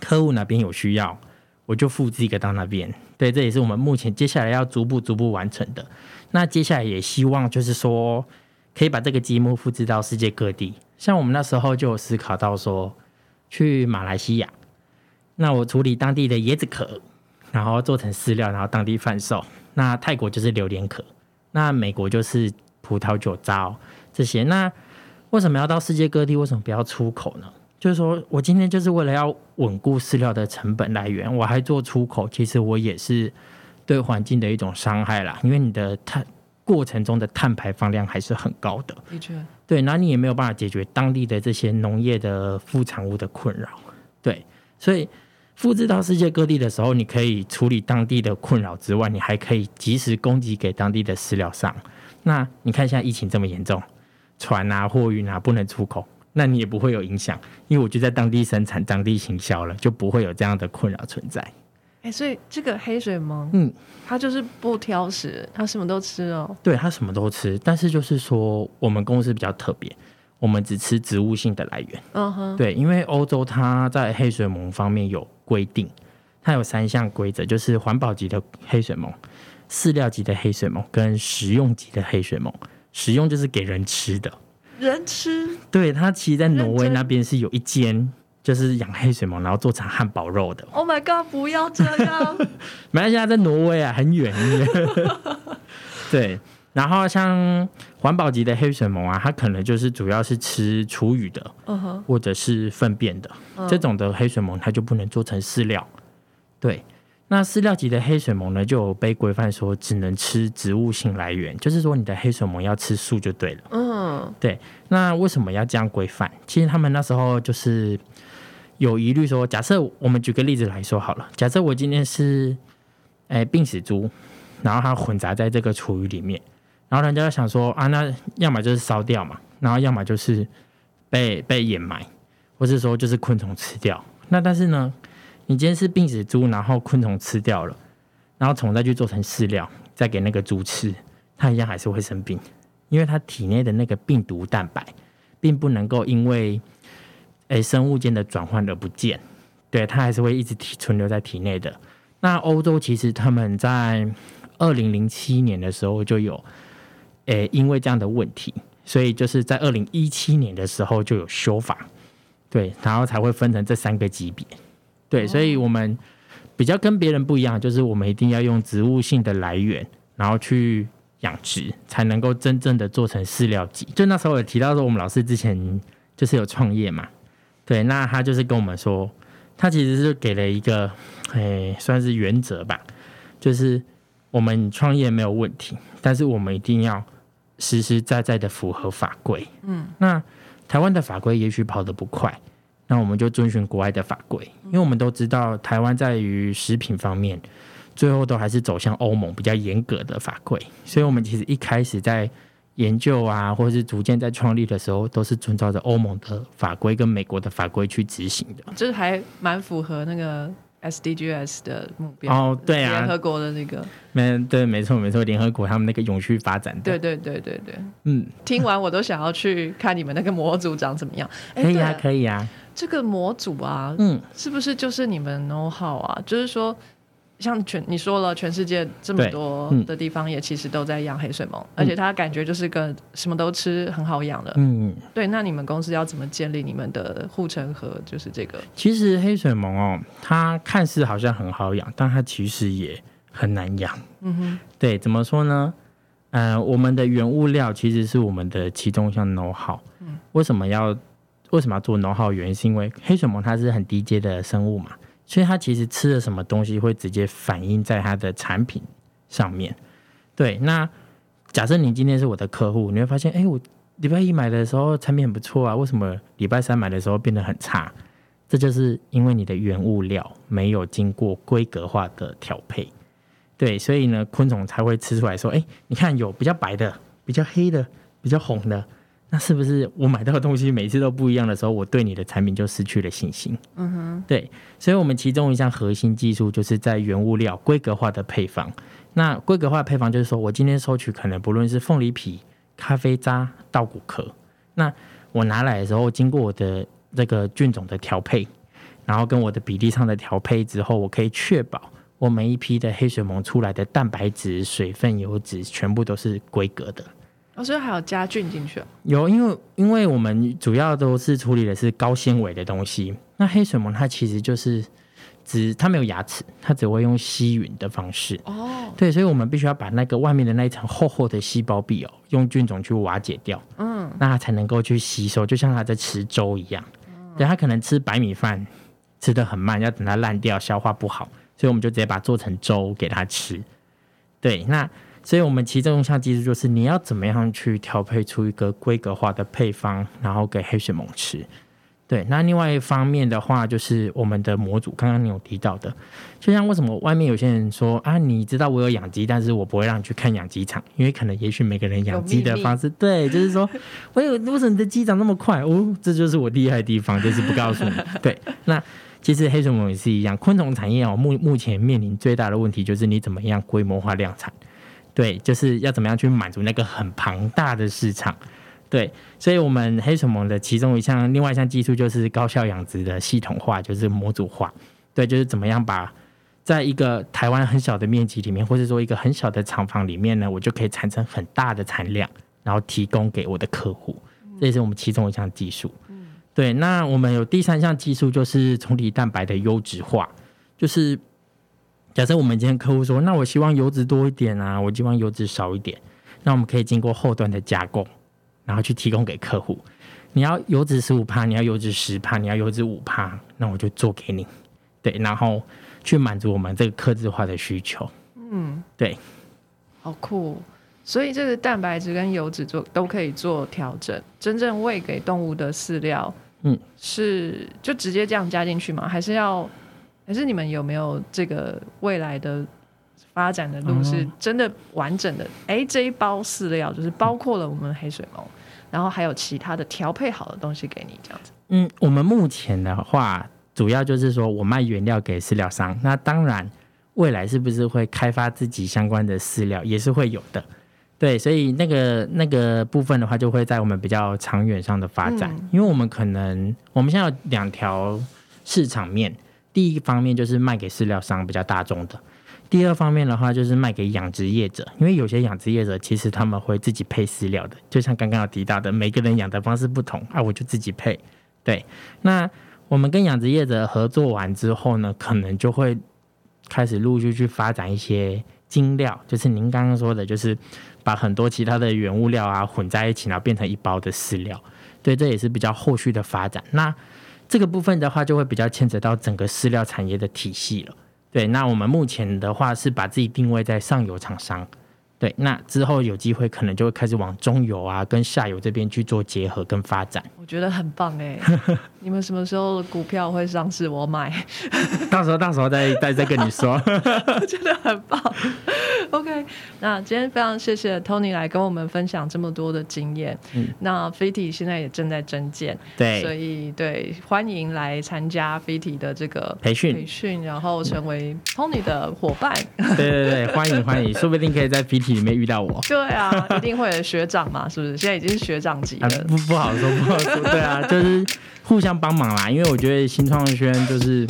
客户哪边有需要我就复制一个到那边，对，这也是我们目前接下来要逐步完成的。那接下来也希望就是说可以把这个积木复制到世界各地，像我们那时候就有思考到说去马来西亚，那我处理当地的椰子壳然后做成饲料然后当地贩售，那泰国就是榴莲壳，那美国就是葡萄酒糟这些，那为什么要到世界各地，为什么不要出口呢？就是说我今天就是为了要稳固饲料的成本来源，我还做出口，其实我也是对环境的一种伤害啦，因为你的过程中的碳排放量还是很高的，的确，对，那你也没有办法解决当地的这些农业的副产物的困扰，对，所以复制到世界各地的时候，你可以处理当地的困扰之外，你还可以及时供给给当地的饲料商。那你看现在疫情这么严重，船啊货运啊不能出口，那你也不会有影响，因为我就在当地生产当地行销了，就不会有这样的困扰存在、欸、所以这个黑水虻、嗯、它就是不挑食，它什么都吃哦。对，它什么都吃，但是就是说我们公司比较特别，我们只吃植物性的来源、uh-huh. 对，因为欧洲它在黑水虻方面有规定，它有3项规则，就是环保级的黑水虻、饲料级的黑水虻跟食用级的黑水虻，食用就是给人吃的，人吃，对，它其实在挪威那边是有一间就是养黑水虻然后做成汉堡肉的。 Oh my god， 不要这样没关系，它在挪威啊，很远对，然后像环保级的黑水虻啊，它可能就是主要是吃厨余的、uh-huh. 或者是粪便的、uh-huh. 这种的黑水虻它就不能做成饲料，对，那饲料级的黑水虻呢就有被规范说只能吃植物性来源，就是说你的黑水虻要吃素就对了，嗯，对，那为什么要这样规范？其实他们那时候就是有疑虑说，假设我们举个例子来说好了，假设我今天是病死猪，然后它混杂在这个厨余里面，然后人家就想说啊，那要么就是烧掉嘛，然后要么就是被掩埋，或是说就是昆虫吃掉，那但是呢你今天是病死猪，然后昆虫吃掉了，然后虫再去做成饲料再给那个猪吃，它一样还是会生病，因为它体内的那个病毒蛋白并不能够因为生物间的转换而不见，对，它还是会一直存留在体内的。那欧洲其实他们在2007年的时候就有因为这样的问题，所以就是在2017年的时候就有修法，对，然后才会分成这3个级别，对，所以我们比较跟别人不一样，就是我们一定要用植物性的来源然后去养殖，才能够真正的做成饲料级。就那时候有提到说我们老师之前就是有创业嘛，对，那他就是跟我们说他其实是给了一个算是原则吧，就是我们创业没有问题，但是我们一定要实实在在的符合法规，嗯，那台湾的法规也许跑得不快，那我们就遵循国外的法规，因为我们都知道台湾在于食品方面最后都还是走向欧盟比较严格的法规，所以我们其实一开始在研究啊或是逐渐在创立的时候都是遵照着欧盟的法规跟美国的法规去执行的，就是还蛮符合那个 SDGs 的目标哦，对啊，联合国的那个对没错没错，联合国他们那个永续发展的，对对对对对，嗯，听完我都想要去看你们那个模组长怎么样。可以啊可以啊，这个模组啊，嗯，是不是就是你们 know how 啊，就是说像你说了全世界这么多的地方也其实都在养黑水虻、嗯、而且它感觉就是个什么都吃很好养的，嗯，对，那你们公司要怎么建立你们的护城河？就是这个其实黑水虻哦，它看似好像很好养，但它其实也很难养，嗯哼，对，怎么说呢，我们的原物料其实是我们的其中一项 know how、嗯、为什么要做 know how 原因是因为黑水虻它是很低阶的生物嘛，所以它其实吃了什么东西会直接反映在它的产品上面。对，那假设你今天是我的客户，你会发现我礼拜一买的时候产品很不错啊，为什么礼拜三买的时候变得很差？这就是因为你的原物料没有经过规格化的调配。对，所以呢昆虫才会吃出来说你看有比较白的比较黑的比较红的，那是不是我买到的东西每次都不一样的时候，我对你的产品就失去了信心？嗯哼，对，所以我们其中一项核心技术就是在原物料规格化的配方。那规格化的配方就是说我今天收取可能不论是凤梨皮、咖啡渣、稻谷壳，那我拿来的时候经过我的这个菌种的调配，然后跟我的比例上的调配之后，我可以确保我每一批的黑水虻出来的蛋白质、水分、油脂全部都是规格的。所以还有加菌进去？有，因为我们主要都是处理的是高纤维的东西。那黑水虻它其实就是它没有牙齿，它只会用吸吮的方式。哦，对，所以我们必须要把那个外面的那一层厚厚的细胞壁用菌种去瓦解掉。嗯，那它才能够去吸收，就像它在吃粥一样。对，它可能吃白米饭吃得很慢，要等它烂掉，消化不好，所以我们就直接把它做成粥给它吃。对，那。所以我们其中一项技术就是你要怎么样去调配出一个规格化的配方，然后给黑水虻吃。对，那另外一方面的话就是我们的模组，刚刚你有提到的，就像为什么外面有些人说啊，你知道我有养鸡，但是我不会让你去看养鸡场，因为可能也许每个人养鸡的方式，对，就是说为什么你的鸡长那么快？这就是我厉害的地方，就是不告诉你。对，那其实黑水虻也是一样，昆虫产业目前面临最大的问题就是你怎么样规模化量产。对，就是要怎么样去满足那个很庞大的市场。对，所以我们黑水虻的其中一项另外一项技术就是高效养殖的系统化，就是模组化。对，就是怎么样把在一个台湾很小的面积里面，或者说一个很小的厂房里面呢，我就可以产生很大的产量，然后提供给我的客户。这也是我们其中一项技术。对，那我们有第三项技术就是虫体蛋白的优质化，就是假设我们今天客户说，那我希望油脂多一点啊，我希望油脂少一点，那我们可以经过后段的加工，然后去提供给客户。你要油脂 15%， 你要油脂 10%， 你要油脂 5%， 那我就做给你。对，然后去满足我们这个客制化的需求。嗯，对，好酷。所以这个蛋白质跟油脂都可以做调整。真正喂给动物的饲料，嗯，是就直接这样加进去吗？还是你们有没有这个未来的发展的路是真的完整的？这一包饲料就是包括了我们黑水虻，然后还有其他的调配好的东西给你这样子。嗯，我们目前的话，主要就是说我卖原料给饲料商。那当然，未来是不是会开发自己相关的饲料，也是会有的。对，所以那个部分的话，就会在我们比较长远上的发展，因为我们现在有两条市场面。第一方面就是卖给饲料商比较大众的，第二方面的话就是卖给养殖业者，因为有些养殖业者其实他们会自己配饲料的，就像刚刚有提到的，每个人养的方式不同啊，我就自己配。对，那我们跟养殖业者合作完之后呢，可能就会开始陆续去发展一些精料，就是您刚刚说的，就是把很多其他的原物料啊混在一起，然后变成一包的饲料。对，这也是比较后续的发展。那这个部分的话就会比较牵扯到整个饲料产业的体系了。对，那我们目前的话是把自己定位在上游厂商。对，那之后有机会可能就会开始往中游啊跟下游这边去做结合跟发展。我我觉得很棒哎、欸！你们什么时候股票会上市？我买。到时候再跟你说。我觉得很棒。OK， 那今天非常谢谢 Tony 来跟我们分享这么多的经验。嗯、那 FITI 现在也正在征件，对，所以对欢迎来参加 FITI 的这个培训，然后成为 Tony 的伙伴。对，欢迎，说不定可以在 FITI 里面遇到我。对啊，一定会有学长嘛，是不是？现在已经是学长级了。啊、不好说，对啊，就是互相帮忙啦。因为我觉得新创圈就是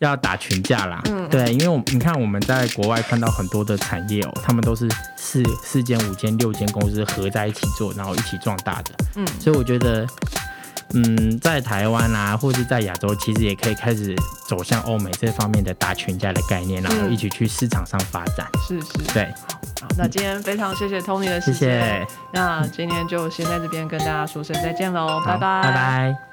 要打群架啦，对，因为你看我们在国外看到很多的产业哦，他们都是四间、5间、6间公司合在一起做，然后一起壮大的。所以我觉得，在台湾啊，或是在亚洲，其实也可以开始走向欧美这方面的打群架的概念，然后一起去市场上发展。是，对。好，那今天非常谢谢 Tony 的时间，那今天就先在这边跟大家说声再见喽，拜拜。